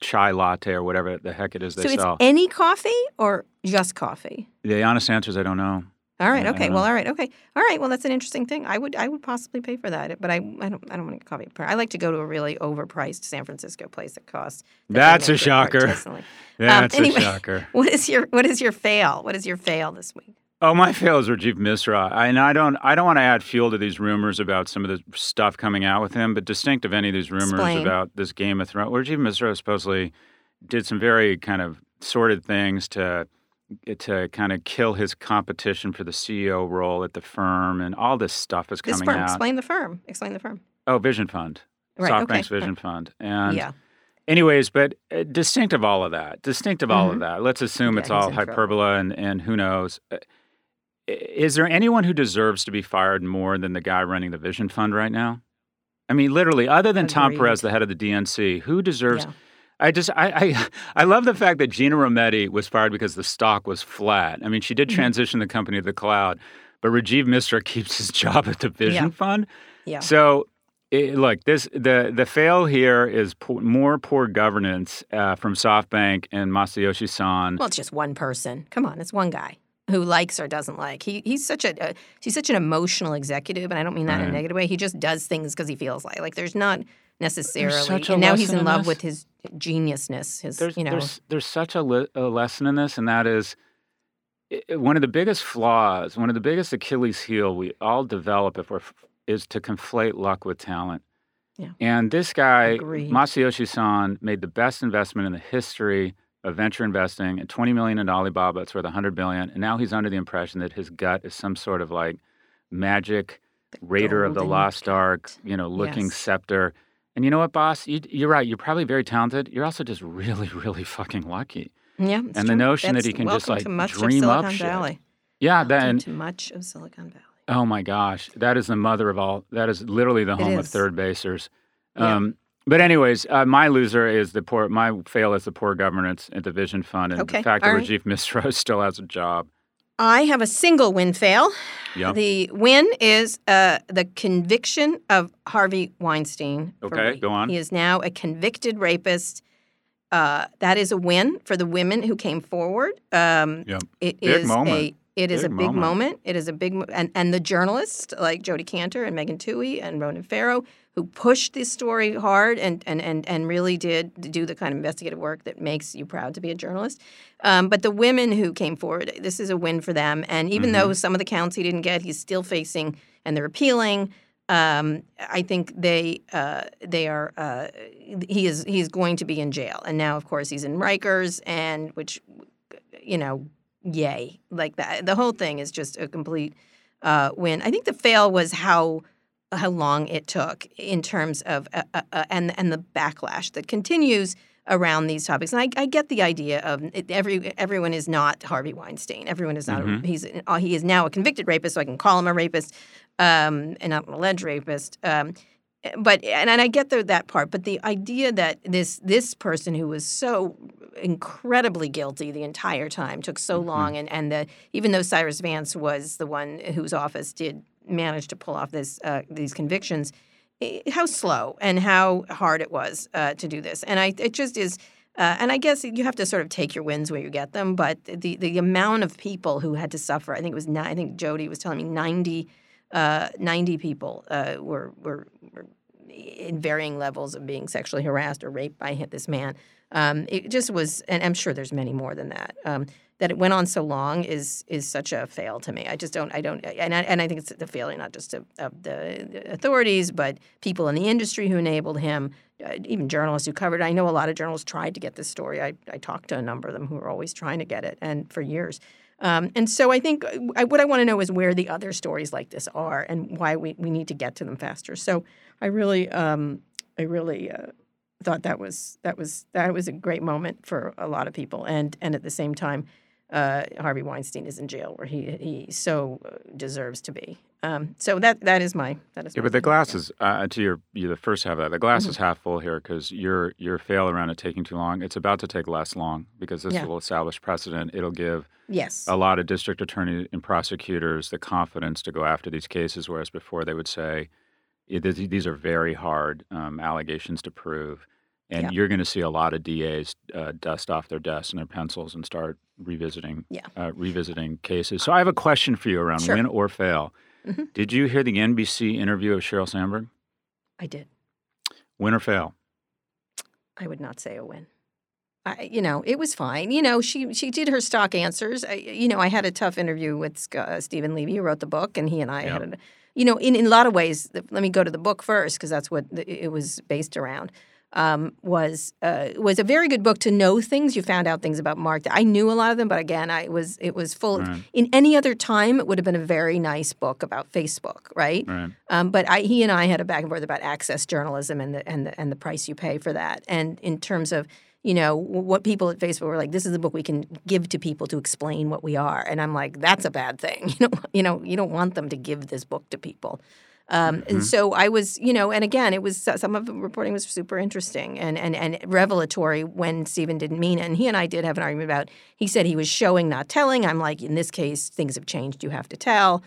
chai latte or whatever the heck it is they sell. So it's any coffee or just coffee? The honest answer is I don't know. All right. Okay. Well. All right. Okay. All right. Well, that's an interesting thing. I would possibly pay for that, but I don't want to coffee. I like to go to a really overpriced San Francisco place that costs. That's a shocker. Anyway, a shocker. What is your fail? What is your fail this week? Oh, my fail is Rajiv Misra, and I don't want to add fuel to these rumors about some of the stuff coming out with him. But distinct of any of these rumors about this Game of Thrones, Rajiv Misra supposedly did some very kind of sordid things to kind of kill his competition for the CEO role at the firm, and all this stuff is coming out. Explain the firm. Oh, Vision Fund. Right, SoftBank's Vision Fund. And anyways, but distinct of all of that, let's assume it's all hyperbole and who knows. Is there anyone who deserves to be fired more than the guy running the Vision Fund right now? I mean, literally, other than Tom Perez, the head of the DNC, who deserves... Yeah. I love the fact that Gina Rometty was fired because the stock was flat. I mean, she did transition the company to the cloud, but Rajiv Misra keeps his job at the Vision Fund. Yeah. So, the fail here is more poor governance from SoftBank and Masayoshi Son. Well, it's just one person. Come on, it's one guy who likes or doesn't like. He's such an emotional executive, and I don't mean that in a negative way. He just does things because he feels like. Like, there's not necessarily, and now he's in love with his geniusness. There's such a lesson in this, and that is one of the biggest flaws, one of the biggest Achilles' heel we all develop is to conflate luck with talent. Yeah. And this guy, Masayoshi Son, made the best investment in the history of venture investing at $20 million in Alibaba. It's worth $100 billion, and now he's under the impression that his gut is some sort of like magic Raider of the Lost Ark, looking scepter. And you know what, boss? You're right. You're probably very talented. You're also just really, really fucking lucky. Yeah, and the notion that he can just like dream up shit. Yeah, then too much of Silicon Valley. Oh my gosh, that is the mother of all. That is literally the home of third basers. But anyways, my loser is my fail is the poor governance at the Vision Fund, and the fact that Rajiv Misra still has a job. I have a single win fail. Yep. The win is the conviction of Harvey Weinstein. Okay, go on. He is now a convicted rapist. That is a win for the women who came forward. It is a big moment. It is a big moment. And the journalists like Jodi Kantor and Megan Toohey and Ronan Farrow who pushed this story hard and really did do the kind of investigative work that makes you proud to be a journalist. But the women who came forward, this is a win for them. And even though some of the counts he didn't get, he's still facing and they're appealing. I think he's going to be in jail. And now, of course, he's in Rikers and which, yay. Like that. The whole thing is just a complete win. I think the fail was how long it took in terms of and the backlash that continues around these topics. And I get the idea of everyone is not Harvey Weinstein. Everyone is not. He is now a convicted rapist, so I can call him a rapist and not an alleged rapist. But I get that part. But the idea that this person who was so incredibly guilty the entire time took so long, and even though Cyrus Vance was the one whose office did managed to pull off these convictions, how slow and how hard it was to do this. And it just is and I guess you have to sort of take your wins where you get them, but the amount of people who had to suffer, I think Jody was telling me 90 people were in varying levels of being sexually harassed or raped by this man. It just was, and I'm sure there's many more than that. that it went on so long is such a fail to me. I just don't. I don't. And I think it's the failing not just of the authorities, but people in the industry who enabled him, even journalists who covered it. I know a lot of journalists tried to get this story. I talked to a number of them who were always trying to get it, and for years. And so I think what I want to know is where the other stories like this are, and why we need to get to them faster. So I really thought that was a great moment for a lot of people, and at the same time. Harvey Weinstein is in jail where he so deserves to be. So that is my yeah. But the glass is to you're the first to have that. The glass mm-hmm. is half full here because your fail around it taking too long. It's about to take less long because this will establish precedent. It'll give a lot of district attorneys and prosecutors the confidence to go after these cases, whereas before they would say these are very hard allegations to prove. And you're going to see a lot of DAs dust off their desks and their pencils and start revisiting cases. So I have a question for you around win or fail. Mm-hmm. Did you hear the NBC interview of Sheryl Sandberg? I did. Win or fail? I would not say a win. It was fine. She did her stock answers. I had a tough interview with Stephen Levy, who wrote the book, and he and I had in a lot of ways. Let me go to the book first because that's what it was based around. Was a very good book to know things. You found out things about Mark that I knew a lot of them, but again, it was full. Right. In any other time, it would have been a very nice book about Facebook, right? Right. But he and I had a back and forth about access journalism and the price you pay for that, and in terms of what people at Facebook were like, this is the book we can give to people to explain what we are, and I'm like, that's a bad thing. You don't want them to give this book to people. And so I was, and again, it was some of the reporting was super interesting and revelatory when Stephen didn't mean it. And he and I did have an argument about, he said he was showing, not telling. I'm like, in this case, things have changed. You have to tell.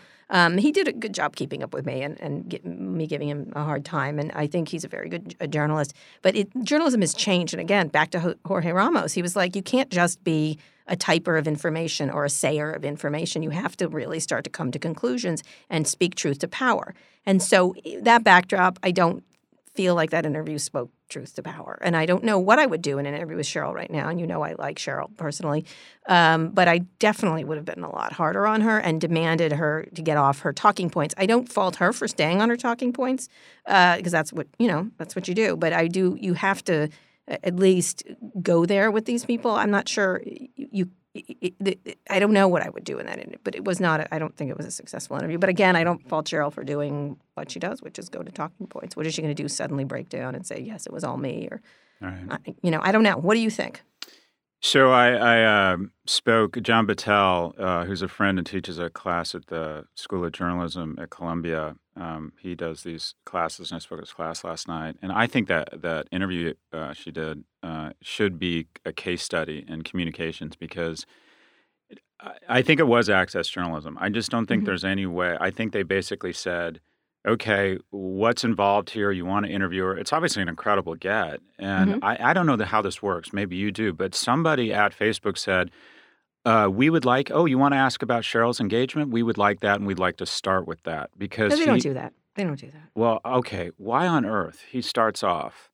He did a good job keeping up with me and me giving him a hard time. And I think he's a very good journalist. But journalism has changed. And again, back to Jorge Ramos, he was like, you can't just be a typer of information or a sayer of information. You have to really start to come to conclusions and speak truth to power. And so that backdrop, I don't feel like that interview spoke truth to power. And I don't know what I would do in an interview with Sheryl right now. And I like Sheryl personally. But I definitely would have been a lot harder on her and demanded her to get off her talking points. I don't fault her for staying on her talking points because that's what you do. But you have to at least go there with these people. I'm not sure I don't know what I would do in that interview, but it was not – I don't think it was a successful interview. But again, I don't fault Sheryl for doing what she does, which is go to talking points. What is she going to do, suddenly break down and say, yes, it was all me? Or all right. I don't know. What do you think? So I spoke – John Battelle, who's a friend and teaches a class at the School of Journalism at Columbia. He does these classes, and I spoke at his class last night. And I think that interview she did should be a case study in communications because I think it was access journalism. I just don't think there's any way. I think they basically said, okay, what's involved here? You want to interview her. It's obviously an incredible get. And I don't know how this works. Maybe you do. But somebody at Facebook said, we would like, you want to ask about Sheryl's engagement? We would like that, and we'd like to start with that. Because no, don't do that. They don't do that. Well, okay. Why on earth? He starts off,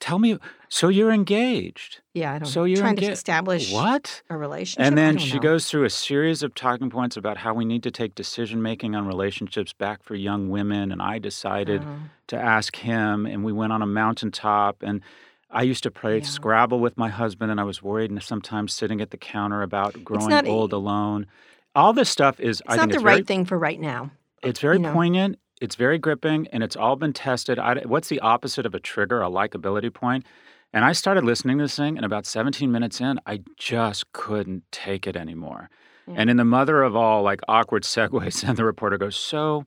tell me, so you're engaged. Yeah, I don't know. So you're trying to establish a relationship. And then she goes through a series of talking points about how we need to take decision-making on relationships back for young women, and I decided to ask him, and we went on a mountaintop, and I used to play Scrabble with my husband, and I was worried and sometimes sitting at the counter about growing old alone. All this stuff is, I think, it's not the right thing for right now. It's very poignant. It's very gripping, and it's all been tested. What's the opposite of a trigger, a likability point? And I started listening to this thing, and about 17 minutes in, I just couldn't take it anymore. Yeah. And in the mother of all, awkward segues, and the reporter goes, so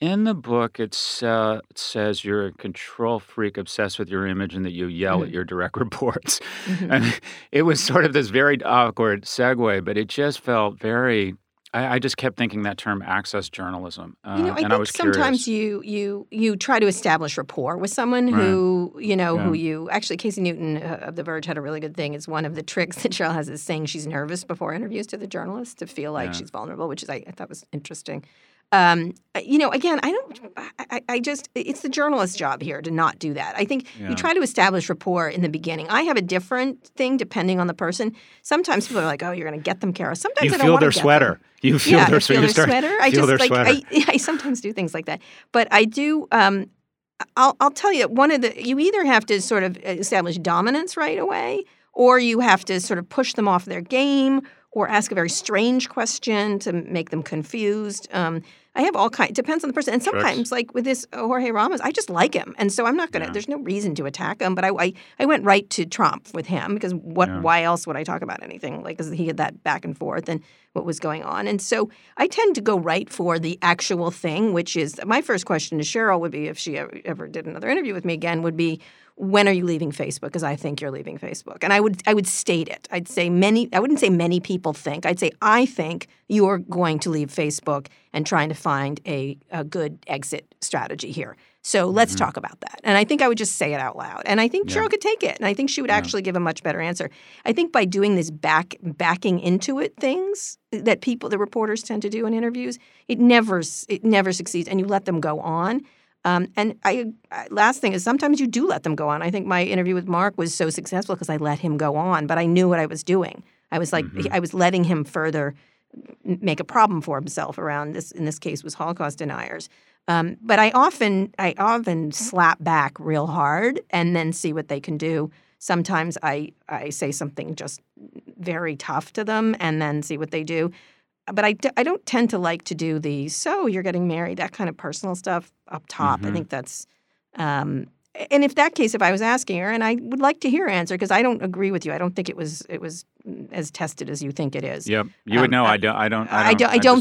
in the book, it says you're a control freak obsessed with your image and that you yell at your direct reports. And it was sort of this very awkward segue, but it just felt very... I just kept thinking that term, access journalism, I was curious. Sometimes you try to establish rapport with someone who, who you – actually, Casey Newton of The Verge had a really good thing. It's one of the tricks that Sheryl has is saying she's nervous before interviews to the journalist to feel like she's vulnerable, which I thought was interesting. It's the journalist's job here to not do that. I think you try to establish rapport in the beginning. I have a different thing depending on the person. Sometimes people are like, oh, you're going to get them, Kara. Sometimes I don't want to get them. You feel their sweater. I feel their sweater. I sometimes do things like that. But I do I'll tell you, you either have to sort of establish dominance right away, or you have to sort of push them off their game or ask a very strange question to make them confused. I have all kinds – depends on the person. And sometimes, like with this Jorge Ramos, I just like him. And so I'm not going to – there's no reason to attack him. But I went right to Trump with him because why else would I talk about anything? Like, because he had that back and forth and what was going on. And so I tend to go right for the actual thing, which is – my first question to Cheryl would be, if she ever did another interview with me again, would be, when are you leaving Facebook? Because I think you're leaving Facebook. And I would state it. I'd say I wouldn't say many people think. I'd say I think you're going to leave Facebook and trying to find a good exit strategy here. So let's talk about that. And I think I would just say it out loud. And I think Cheryl could take it. And I think she would actually give a much better answer. I think by doing this backing into it things that the reporters tend to do in interviews, it never succeeds. And you let them go on. Last thing is, sometimes you do let them go on. I think my interview with Mark was so successful because I let him go on, but I knew what I was doing. I was like, I was letting him further make a problem for himself around this. In this case, was Holocaust deniers. But I often slap back real hard and then see what they can do. Sometimes I say something just very tough to them and then see what they do. But I don't tend to like to do the, so you're getting married, that kind of personal stuff up top. I think that's and if that case, if I was asking her, and I would like to hear her answer because I don't agree with you. I don't think it was as tested as you think it is. Yep. You would know. I don't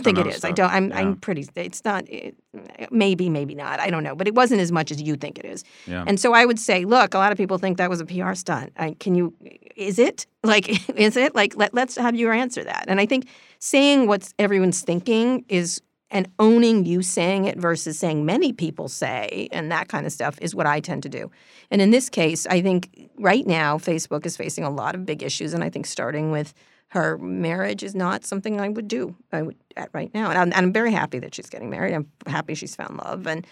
think it is. Stuff. I don't. I'm pretty – it's not – maybe not. I don't know. But it wasn't as much as you think it is. Yeah. And so I would say, look, a lot of people think that was a PR stunt. Is it? Like, let's have you answer that. And I think saying what everyone's thinking is – and owning you saying it versus saying many people say and that kind of stuff is what I tend to do. And in this case, I think right now Facebook is facing a lot of big issues, and I think starting with her marriage is not something I would do right now. And I'm very happy that she's getting married. I'm happy she's found love, and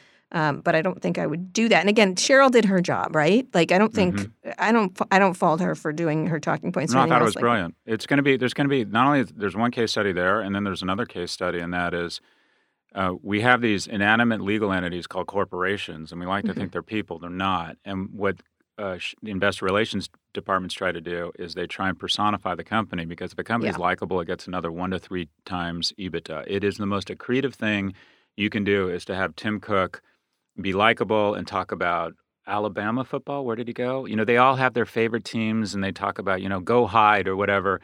but I don't think I would do that. And again, Cheryl did her job, right? Like I don't think I don't fault her for doing her talking points. No, I thought it was brilliant. It's going to be not only there's one case study there, and then there's another case study, and that is. We have these inanimate legal entities called corporations, and we like to think they're people. They're not. And what the investor relations departments try to do is they try and personify the company, because if a company is likable, it gets another 1 to 3 times EBITDA. It is the most accretive thing you can do is to have Tim Cook be likable and talk about Alabama football. Where did he go? You know, they all have their favorite teams, and they talk about, you know, go hide or whatever.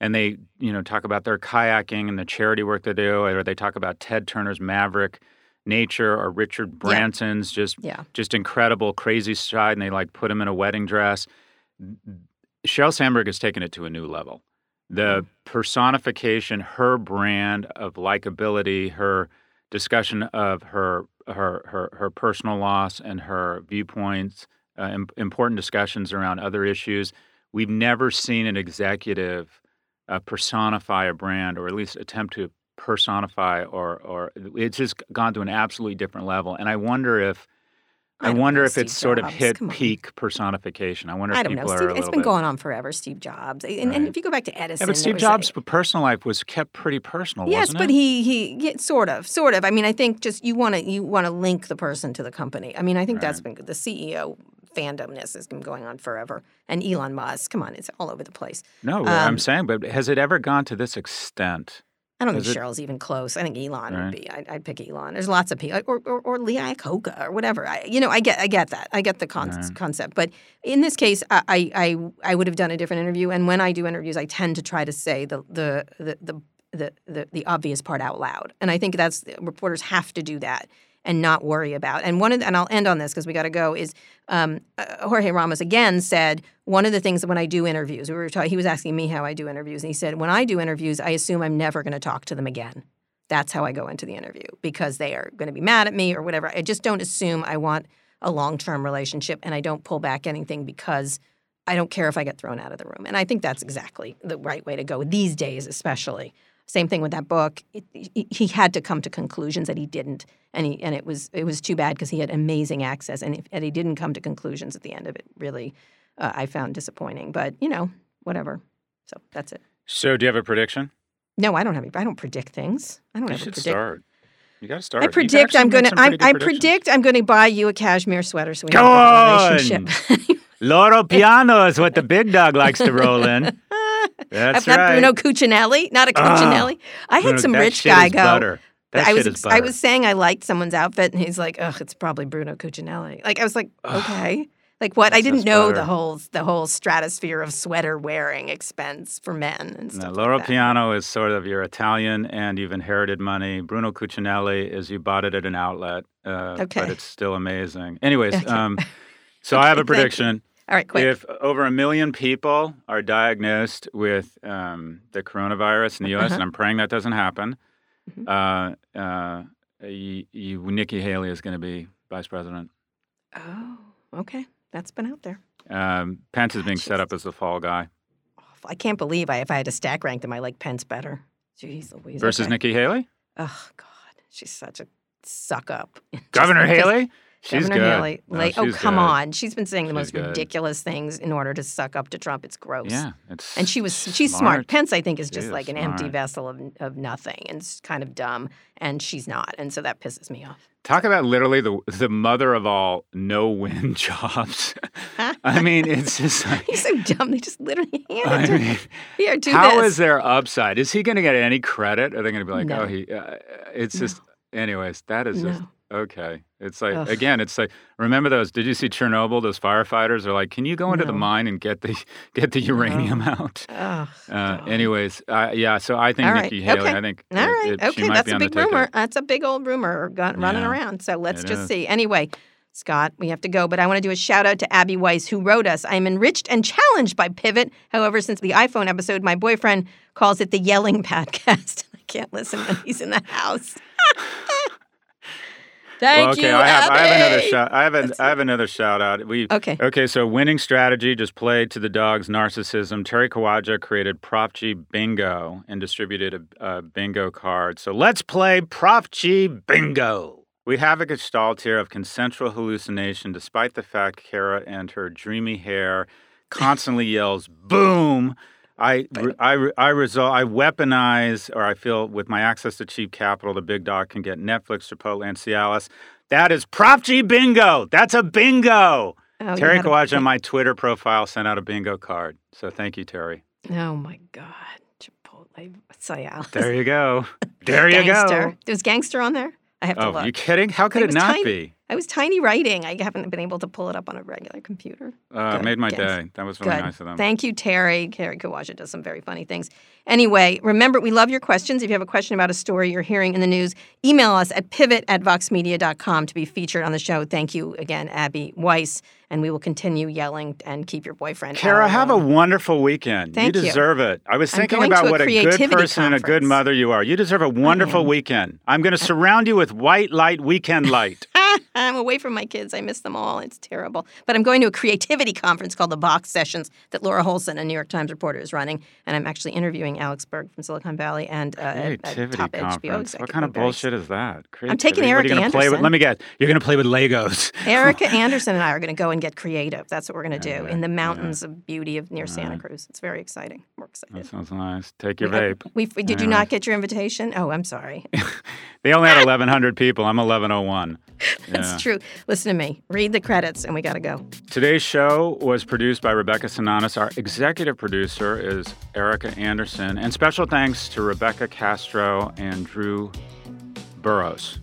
And they, you know, talk about their kayaking and the charity work they do, or they talk about Ted Turner's maverick nature or Richard Branson's just incredible, crazy side, and they, like, put him in a wedding dress. Sheryl Sandberg has taken it to a new level. The personification, her brand of likability, her discussion of her personal loss and her viewpoints, important discussions around other issues. We've never seen an executive personify a brand, or at least attempt to personify, or it's just gone to an absolutely different level. And I wonder if Steve it's Jobs. Sort of hit peak personification. I wonder if people are a little. It's been going on forever. Steve Jobs, and if you go back to Edison, but Steve Jobs' personal life was kept pretty personal. Yes, wasn't it? But he sort of. I mean, I think just you want to link the person to the company. I mean, I think that's been the CEO. Fandomness has been going on forever. And Elon Musk, come on, it's all over the place. No, I'm saying, but has it ever gone to this extent? I don't think Cheryl's even close. I think Elon would be. I'd pick Elon. There's lots of people. Or Lee Iacocca or whatever. I get that. I get the concept. But in this case, I would have done a different interview. And when I do interviews, I tend to try to say the obvious part out loud. And I think that's – reporters have to do that. And not worry about. And and I'll end on this because we got to go. Is Jorge Ramos again said one of the things that when I do interviews, he was asking me how I do interviews, and he said when I do interviews, I assume I'm never going to talk to them again. That's how I go into the interview because they are going to be mad at me or whatever. I just don't assume I want a long-term relationship, and I don't pull back anything because I don't care if I get thrown out of the room. And I think that's exactly the right way to go these days, especially. Same thing with that book. He had to come to conclusions that he didn't, and it was too bad because he had amazing access, and he didn't come to conclusions at the end of it. Really, I found disappointing. But whatever. So that's it. So do you have a prediction? No, I don't have. I don't predict things. I don't ever predict. You got to start. I predict I'm going to buy you a cashmere sweater so we have a relationship. Loro Piano is what the big dog likes to roll in. That's right. Bruno Cucinelli, not a Cucinelli. I had some rich guy go. Butter. I was saying I liked someone's outfit, and he's like, "Ugh, it's probably Bruno Cucinelli." Like I was like, okay, like what? I didn't know the whole stratosphere of sweater wearing expense for men and stuff. No, Loro Piano is sort of you're Italian and you've inherited money. Bruno Cucinelli is you bought it at an outlet, but it's still amazing. Anyways, so I have a prediction. All right, quick. If over 1 million people are diagnosed with the coronavirus in the U.S., and I'm praying that doesn't happen, Nikki Haley is going to be vice president. Oh, okay. That's been out there. Pence is being set up as the fall guy. Awful. I can't believe if I had to stack rank them, I like Pence better. Jeez Louise. Versus Nikki Haley? Oh, God. She's such a suck-up. Governor Haley? She's Governor good. Haley, on! She's been saying the most ridiculous things in order to suck up to Trump. It's gross. Yeah, and she's smart. Pence, I think, is just like an empty vessel of nothing and kind of dumb. And she's not, and so that pisses me off. Talk about literally the mother of all no-win jobs. I mean, it's just like... He's so dumb. They just literally handed it to him. Here, do this. How is there upside? Is he going to get any credit? Are they going to be like, no. Anyways, that is just... Okay. It's like, again, it's like, remember those, did you see Chernobyl? Those firefighters are like, can you go into the mine and get the uranium out? Anyways, so I think Nikki Haley, I think she might that's be a big rumor. That's a big old rumor running around. So let's just see. Anyway, Scott, we have to go, but I want to do a shout out to Abby Weiss, who wrote us. I am enriched and challenged by Pivot. However, since the iPhone episode, my boyfriend calls it the yelling podcast. I can't listen when he's in the house. Thank you, Abby. I have another shout out. So winning strategy just played to the dog's narcissism. Terry Kawaja created Prop G Bingo and distributed a bingo card. So let's play Prop G Bingo. We have a gestalt here of consensual hallucination, despite the fact Kara and her dreamy hair constantly yells, boom. I weaponize, or I feel with my access to cheap capital, the big dog can get Netflix, Chipotle, and Cialis. That is Prop G Bingo. That's a bingo. Oh, Terry Kawaja on my Twitter profile sent out a bingo card. So thank you, Terry. Oh, my God. Chipotle, Cialis. There you go. There you go. There's gangster on there? I have to look. Are you kidding? How could it not be? I was tiny writing. I haven't been able to pull it up on a regular computer. Made my day. That was really nice of them. Thank you, Terry. Kara Kawaja does some very funny things. Anyway, remember, we love your questions. If you have a question about a story you're hearing in the news, email us at pivot@voxmedia.com to be featured on the show. Thank you again, Abby Weiss. And we will continue yelling and keep your boyfriend. Kara, have a wonderful weekend. Thank you. You deserve it. I was thinking about what a good person and a good mother you are. You deserve a wonderful weekend. I'm going to surround you with white light, weekend light. I'm away from my kids. I miss them all. It's terrible. But I'm going to a creativity conference called the Vox Sessions that Laura Holson, a New York Times reporter, is running. And I'm actually interviewing Alex Berg from Silicon Valley and a top HBO executive. What kind of bullshit is that? Creativity. I'm taking Erica Anderson. You're going to play with Legos. Erica Anderson and I are going to go and get creative. That's what we're going to do in the mountains of beauty near Santa Cruz. It's very exciting. We're excited. That sounds nice. Take your vape. Did you not get your invitation? Oh, I'm sorry. They only had 1,100 people. I'm 1,101. That's true. Listen to me. Read the credits, and we got to go. Today's show was produced by Rebecca Sinanis. Our executive producer is Erica Anderson. And special thanks to Rebecca Castro and Drew Burrows.